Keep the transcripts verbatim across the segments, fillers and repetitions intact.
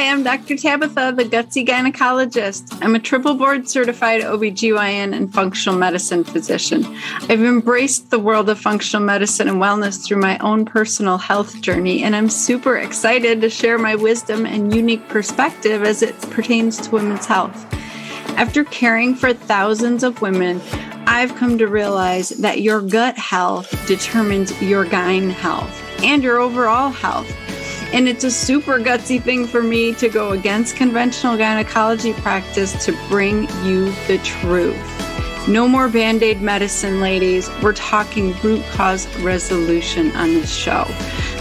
Hi, I'm Doctor Tabitha, the gutsy gynecologist. I'm a triple board certified O B G Y N and functional medicine physician. I've embraced the world of functional medicine and wellness through my own personal health journey, and I'm super excited to share my wisdom and unique perspective as it pertains to women's health. After caring for thousands of women, I've come to realize that your gut health determines your gyne health and your overall health. And it's a super gutsy thing for me to go against conventional gynecology practice to bring you the truth. No more Band-Aid medicine, ladies. We're talking root cause resolution on this show.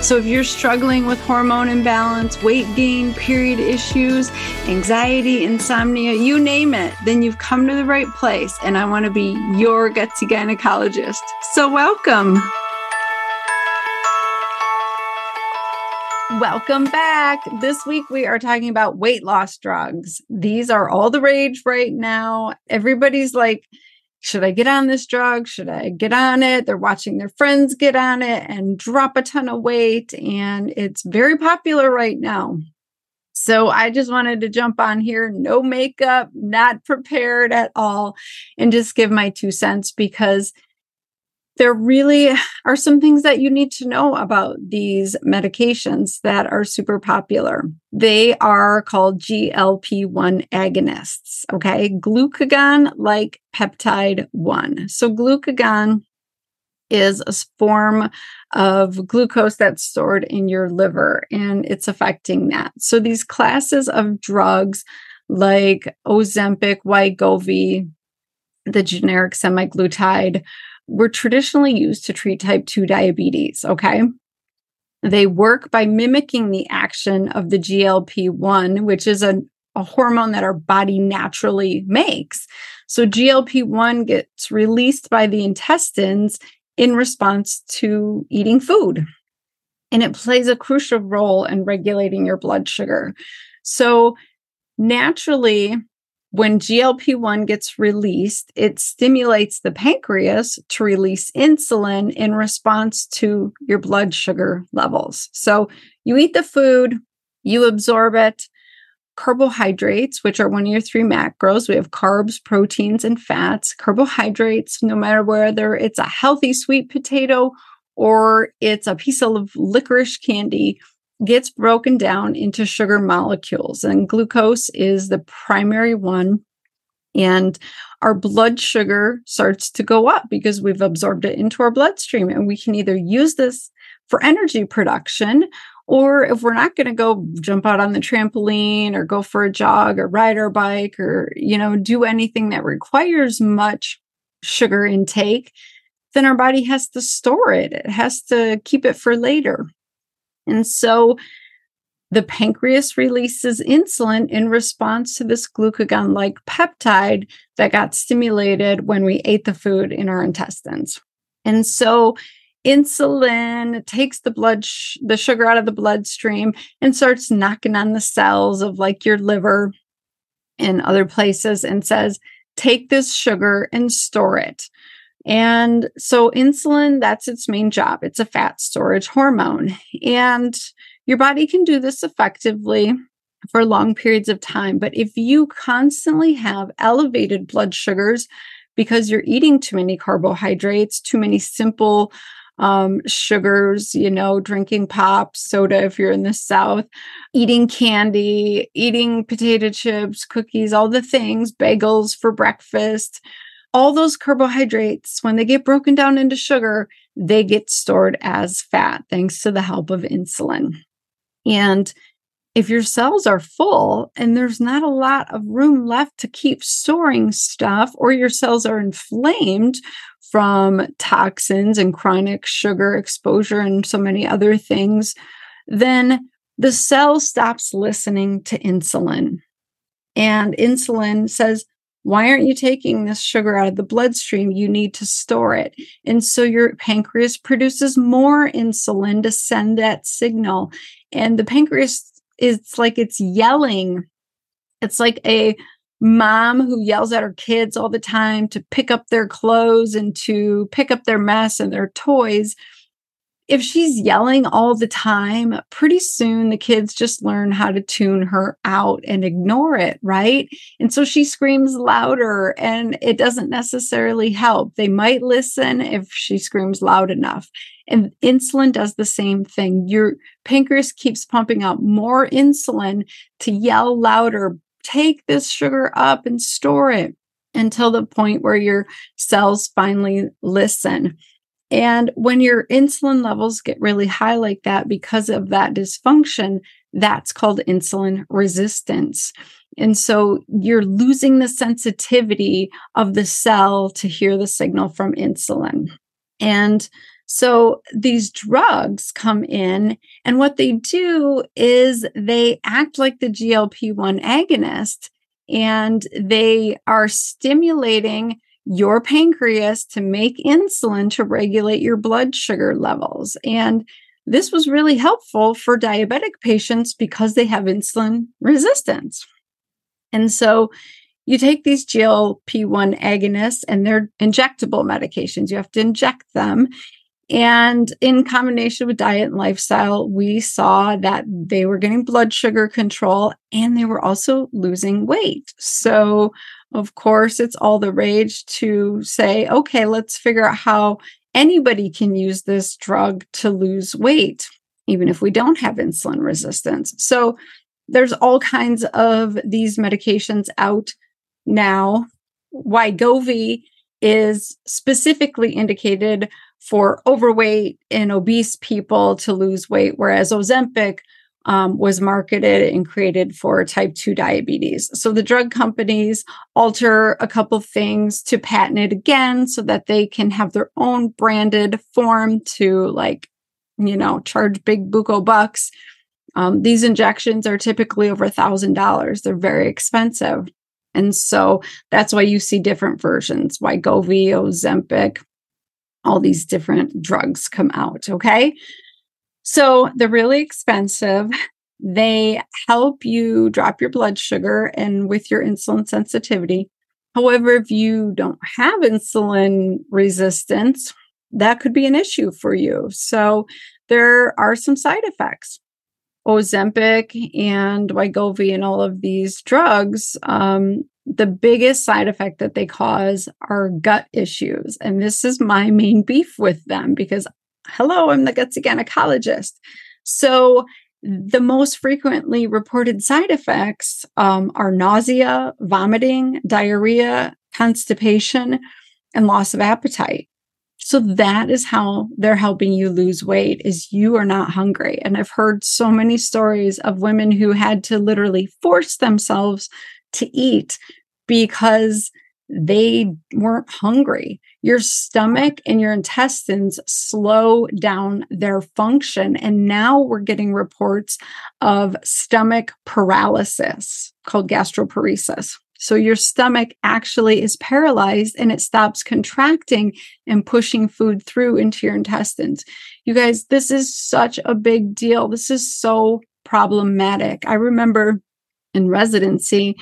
So if you're struggling with hormone imbalance, weight gain, period issues, anxiety, insomnia, you name it, then you've come to the right place. And I want to be your gutsy gynecologist. So welcome. Welcome back. This week, we are talking about weight loss drugs. These are all the rage right now. Everybody's like, should I get on this drug? Should I get on it? They're watching their friends get on it and drop a ton of weight. And it's very popular right now. So I just wanted to jump on here, no makeup, not prepared at all, and just give my two cents because there really are some things that you need to know about these medications that are super popular. They are called G L P one agonists, okay? Glucagon-like peptide one. So glucagon is a form of glucose that's stored in your liver, and it's affecting that. So these classes of drugs like Ozempic, Wegovy, the generic semaglutide, were traditionally used to treat type two diabetes, okay? They work by mimicking the action of the G L P one, which is a, a hormone that our body naturally makes. So G L P one gets released by the intestines in response to eating food. And it plays a crucial role in regulating your blood sugar. So naturally, when G L P one gets released, it stimulates the pancreas to release insulin in response to your blood sugar levels. So you eat the food, you absorb it. Carbohydrates, which are one of your three macros, we have carbs, proteins, and fats. Carbohydrates, no matter whether it's a healthy sweet potato or it's a piece of licorice candy, gets broken down into sugar molecules, and glucose is the primary one. And our blood sugar starts to go up because we've absorbed it into our bloodstream. And we can either use this for energy production, or if we're not going to go jump out on the trampoline or go for a jog or ride our bike or, you know, do anything that requires much sugar intake, then our body has to store it. It has to keep it for later. And so the pancreas releases insulin in response to this glucagon-like peptide that got stimulated when we ate the food in our intestines. And so insulin takes the blood, sh- the sugar out of the bloodstream and starts knocking on the cells of like your liver and other places and says, take this sugar and store it. And so insulin, that's its main job. It's a fat storage hormone. And your body can do this effectively for long periods of time. But if you constantly have elevated blood sugars because you're eating too many carbohydrates, too many simple um, sugars, you know, drinking pop, soda if you're in the South, eating candy, eating potato chips, cookies, all the things, bagels for breakfast, all those carbohydrates, when they get broken down into sugar, they get stored as fat thanks to the help of insulin. And if your cells are full and there's not a lot of room left to keep storing stuff, or your cells are inflamed from toxins and chronic sugar exposure and so many other things, then the cell stops listening to insulin. And insulin says, why aren't you taking this sugar out of the bloodstream? You need to store it. And so your pancreas produces more insulin to send that signal. And the pancreas, it's like it's yelling. It's like a mom who yells at her kids all the time to pick up their clothes and to pick up their mess and their toys. if she's yelling all the time, pretty soon the kids just learn how to tune her out and ignore it, right? And so she screams louder and it doesn't necessarily help. They might listen if she screams loud enough. And insulin does the same thing. Your pancreas keeps pumping out more insulin to yell louder, take this sugar up and store it until the point where your cells finally listen. And when your insulin levels get really high like that, because of that dysfunction, that's called insulin resistance. And so you're losing the sensitivity of the cell to hear the signal from insulin. And so these drugs come in, and what they do is they act like the G L P one agonist, and they are stimulating your pancreas to make insulin to regulate your blood sugar levels. And this was really helpful for diabetic patients because they have insulin resistance. And so you take these G L P one agonists, and they're injectable medications. You have to inject them. And in combination with diet and lifestyle, we saw that they were getting blood sugar control and they were also losing weight. So, of course, it's all the rage to say, okay, let's figure out how anybody can use this drug to lose weight, even if we don't have insulin resistance. So there's all kinds of these medications out now. Wegovy is specifically indicated for overweight and obese people to lose weight, whereas Ozempic um, was marketed and created for type two diabetes. So the drug companies alter a couple things to patent it again so that they can have their own branded form to, like, you know, charge big buco bucks. Um, these injections are typically over one thousand dollars. They're very expensive. And so that's why you see different versions, Wegovy, Ozempic, all these different drugs come out, okay? So they're really expensive. They help you drop your blood sugar and with your insulin sensitivity. However, if you don't have insulin resistance, that could be an issue for you. So there are some side effects. Ozempic and Wegovy and all of these drugs, um, the biggest side effect that they cause are gut issues. And this is my main beef with them because, hello, I'm the gutsy gynecologist. So the most frequently reported side effects um, are nausea, vomiting, diarrhea, constipation, and loss of appetite. So that is how they're helping you lose weight, is you are not hungry. And I've heard so many stories of women who had to literally force themselves to eat because they weren't hungry. Your stomach and your intestines slow down their function. And now we're getting reports of stomach paralysis called gastroparesis. So your stomach actually is paralyzed and it stops contracting and pushing food through into your intestines. You guys, this is such a big deal. This is so problematic. I remember in residency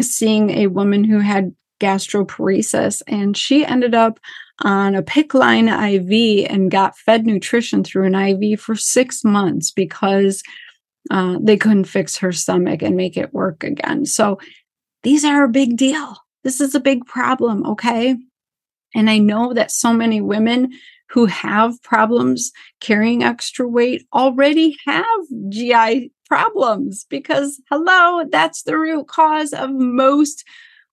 seeing a woman who had gastroparesis, and she ended up on a P I C C line I V and got fed nutrition through an I V for six months because uh, they couldn't fix her stomach and make it work again. So these are a big deal. This is a big problem, okay? And I know that so many women who have problems carrying extra weight already have G I problems because, hello, that's the root cause of most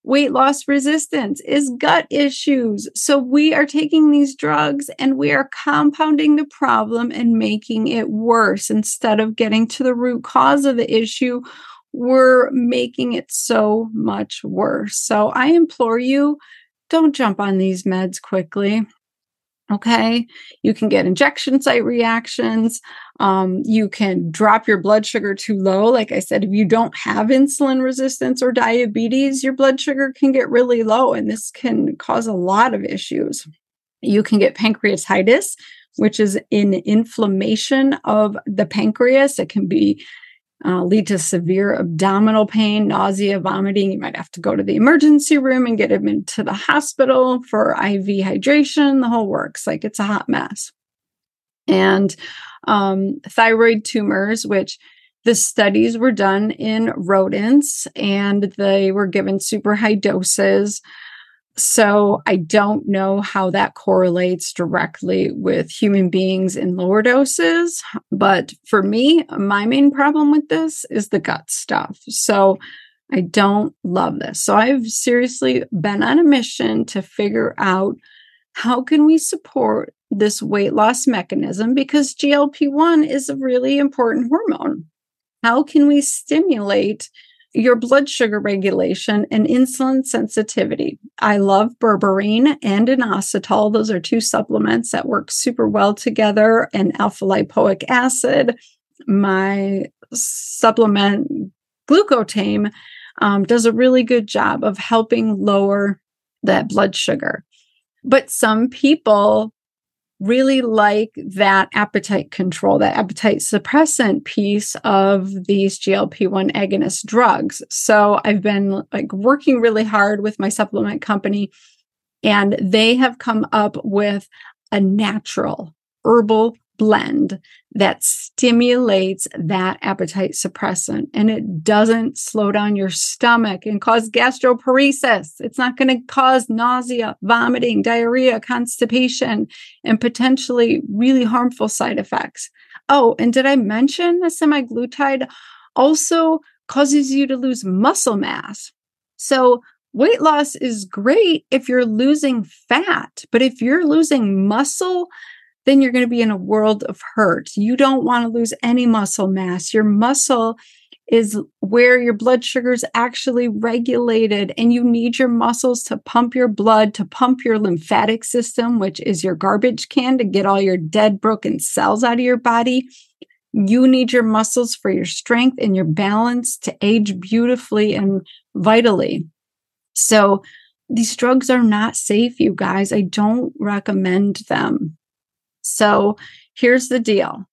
weight loss resistance is gut issues. So we are taking these drugs and we are compounding the problem and making it worse. Instead of getting to the root cause of the issue, we're making it so much worse. So I implore you, don't jump on these meds quickly. Okay. You can get injection site reactions. Um, you can drop your blood sugar too low. Like I said, if you don't have insulin resistance or diabetes, your blood sugar can get really low, and this can cause a lot of issues. You can get pancreatitis, which is an inflammation of the pancreas. It can be Uh, lead to severe abdominal pain, nausea, vomiting. You might have to go to the emergency room and get admitted to the hospital for I V hydration, the whole works. Like, it's a hot mess. and um, thyroid tumors, which the studies were done in rodents and they were given super high doses. So I don't know how that correlates directly with human beings in lower doses. But for me, my main problem with this is the gut stuff. So I don't love this. So I've seriously been on a mission to figure out how can we support this weight loss mechanism, because G L P one is a really important hormone. How can we stimulate your blood sugar regulation and insulin sensitivity? I love berberine and inositol. Those are two supplements that work super well together, and alpha-lipoic acid. My supplement GlucoTame um, does a really good job of helping lower that blood sugar. But some people really like that appetite control, that appetite suppressant piece of these G L P one agonist drugs. So I've been like working really hard with my supplement company, and they have come up with a natural herbal blend that stimulates that appetite suppressant, and it doesn't slow down your stomach and cause gastroparesis. It's not going to cause nausea, vomiting, diarrhea, constipation, and potentially really harmful side effects. Oh, and did I mention the semaglutide also causes you to lose muscle mass? So weight loss is great if you're losing fat, but if you're losing muscle, then you're going to be in a world of hurt. You don't want to lose any muscle mass. Your muscle is where your blood sugar is actually regulated, and you need your muscles to pump your blood, to pump your lymphatic system, which is your garbage can to get all your dead, broken cells out of your body. You need your muscles for your strength and your balance to age beautifully and vitally. So these drugs are not safe, you guys. I don't recommend them. So here's the deal.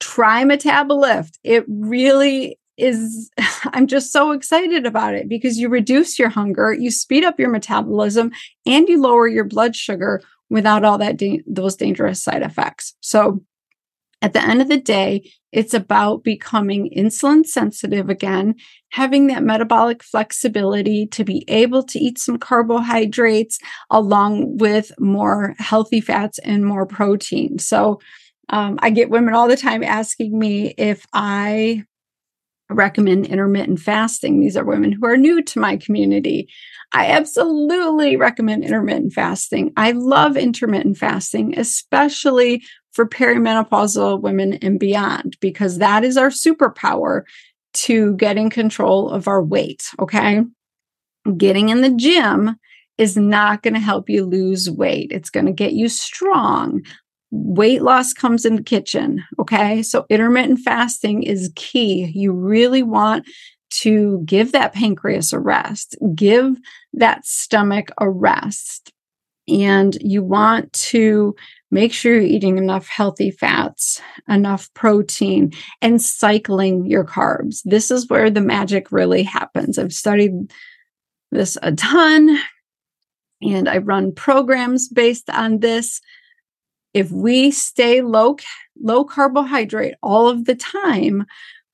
Try Metabolift. It really is. I'm just so excited about it because you reduce your hunger, you speed up your metabolism, and you lower your blood sugar without all that da- those dangerous side effects. So at the end of the day, it's about becoming insulin sensitive again, having that metabolic flexibility to be able to eat some carbohydrates along with more healthy fats and more protein. So um, I get women all the time asking me if I recommend intermittent fasting. These are women who are new to my community. I absolutely recommend intermittent fasting. I love intermittent fasting, especially for perimenopausal women and beyond, because that is our superpower to getting control of our weight, okay? Getting in the gym is not going to help you lose weight. It's going to get you strong. Weight loss comes in the kitchen, okay? So intermittent fasting is key. You really want to give that pancreas a rest, give that stomach a rest, and you want to make sure you're eating enough healthy fats, enough protein, and cycling your carbs. This is where the magic really happens. I've studied this a ton, and I run programs based on this. If we stay low, low carbohydrate all of the time,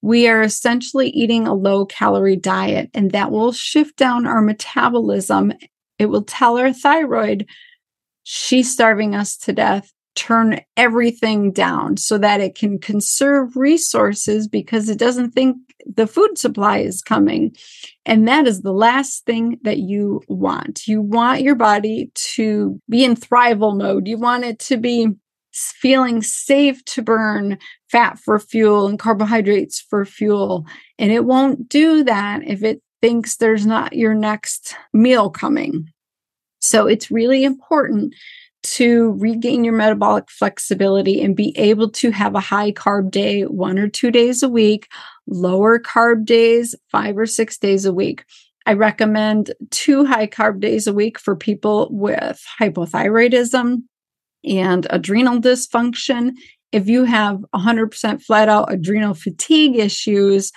we are essentially eating a low-calorie diet, and that will shift down our metabolism. It will tell our thyroid, she's starving us to death. Turn everything down so that it can conserve resources because it doesn't think the food supply is coming. And that is the last thing that you want. You want your body to be in thrival mode. You want it to be feeling safe to burn fat for fuel and carbohydrates for fuel. And it won't do that if it thinks there's not your next meal coming. So it's really important to regain your metabolic flexibility and be able to have a high carb day one or two days a week, lower carb days five or six days a week. I recommend two high carb days a week for people with hypothyroidism and adrenal dysfunction. If you have one hundred percent flat out adrenal fatigue issues,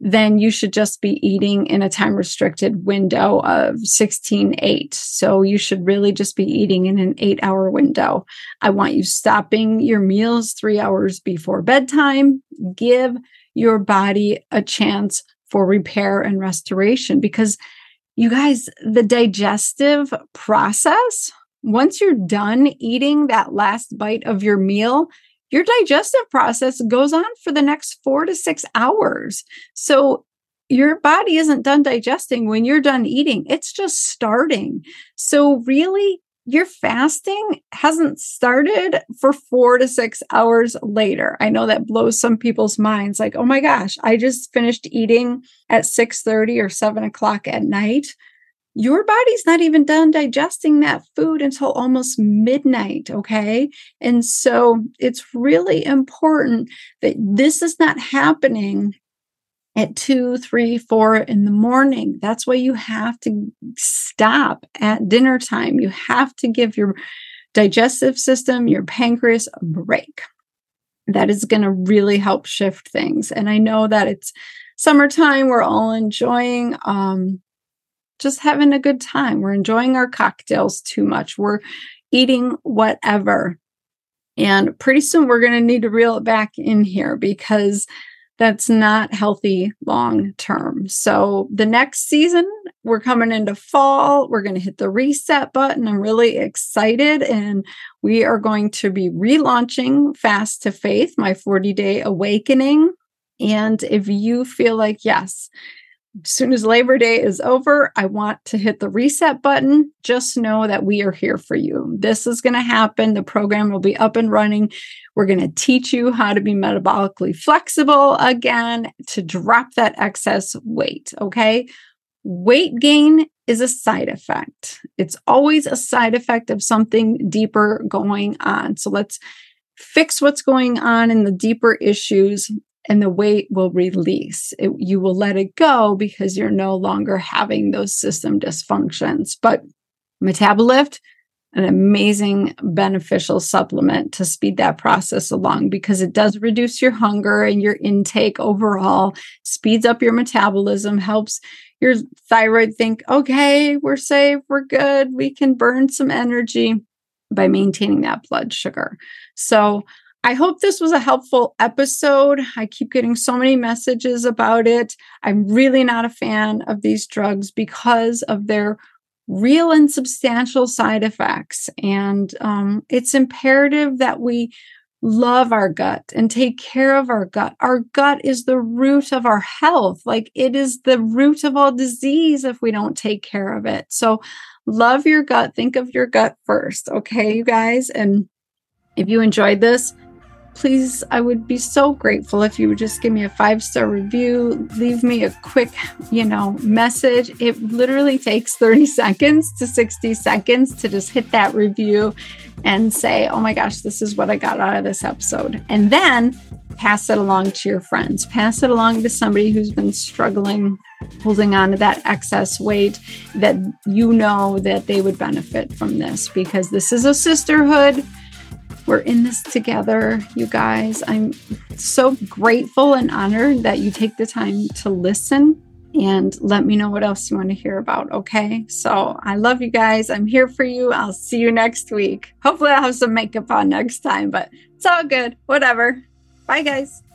then you should just be eating in a time-restricted window of sixteen eight. So you should really just be eating in an eight-hour window. I want you stopping your meals three hours before bedtime. Give your body a chance for repair and restoration because, you guys, the digestive process, once you're done eating that last bite of your meal, your digestive process goes on for the next four to six hours. So your body isn't done digesting when you're done eating. It's just starting. So really, your fasting hasn't started for four to six hours later. I know that blows some people's minds like, oh my gosh, I just finished eating at six thirty or seven o'clock at night. Your body's not even done digesting that food until almost midnight, okay? And so it's really important that this is not happening at two, three, four in the morning. That's why you have to stop at dinner time. You have to give your digestive system, your pancreas, a break. That is going to really help shift things. And I know that it's summertime. We're all enjoying um just having a good time. We're enjoying our cocktails too much. We're eating whatever. And pretty soon we're going to need to reel it back in here because that's not healthy long term. So the next season, we're coming into fall. We're going to hit the reset button. I'm really excited. And we are going to be relaunching Fast to Faith, my forty-day awakening. And if you feel like, yes, as soon as Labor Day is over, I want to hit the reset button. Just know that we are here for you. This is going to happen. The program will be up and running. We're going to teach you how to be metabolically flexible again to drop that excess weight, okay? Weight gain is a side effect. It's always a side effect of something deeper going on. So let's fix what's going on in the deeper issues, and the weight will release. It, you will let it go because you're no longer having those system dysfunctions. But Metabolift, an amazing beneficial supplement to speed that process along because it does reduce your hunger and your intake overall, speeds up your metabolism, helps your thyroid think, okay, we're safe, we're good, we can burn some energy by maintaining that blood sugar. So I hope this was a helpful episode. I keep getting so many messages about it. I'm really not a fan of these drugs because of their real and substantial side effects. And um, it's imperative that we love our gut and take care of our gut. Our gut is the root of our health. Like it is the root of all disease if we don't take care of it. So love your gut. Think of your gut first. Okay, you guys. And if you enjoyed this, please, I would be so grateful if you would just give me a five-star review, leave me a quick, you know, message. It literally takes thirty seconds to sixty seconds to just hit that review and say, oh my gosh, this is what I got out of this episode. And then pass it along to your friends. Pass it along to somebody who's been struggling, holding on to that excess weight that you know that they would benefit from this because this is a sisterhood. We're in this together, you guys. I'm so grateful and honored that you take the time to listen and let me know what else you want to hear about, okay? So I love you guys. I'm here for you. I'll see you next week. Hopefully I'll have some makeup on next time, but it's all good. Whatever. Bye, guys.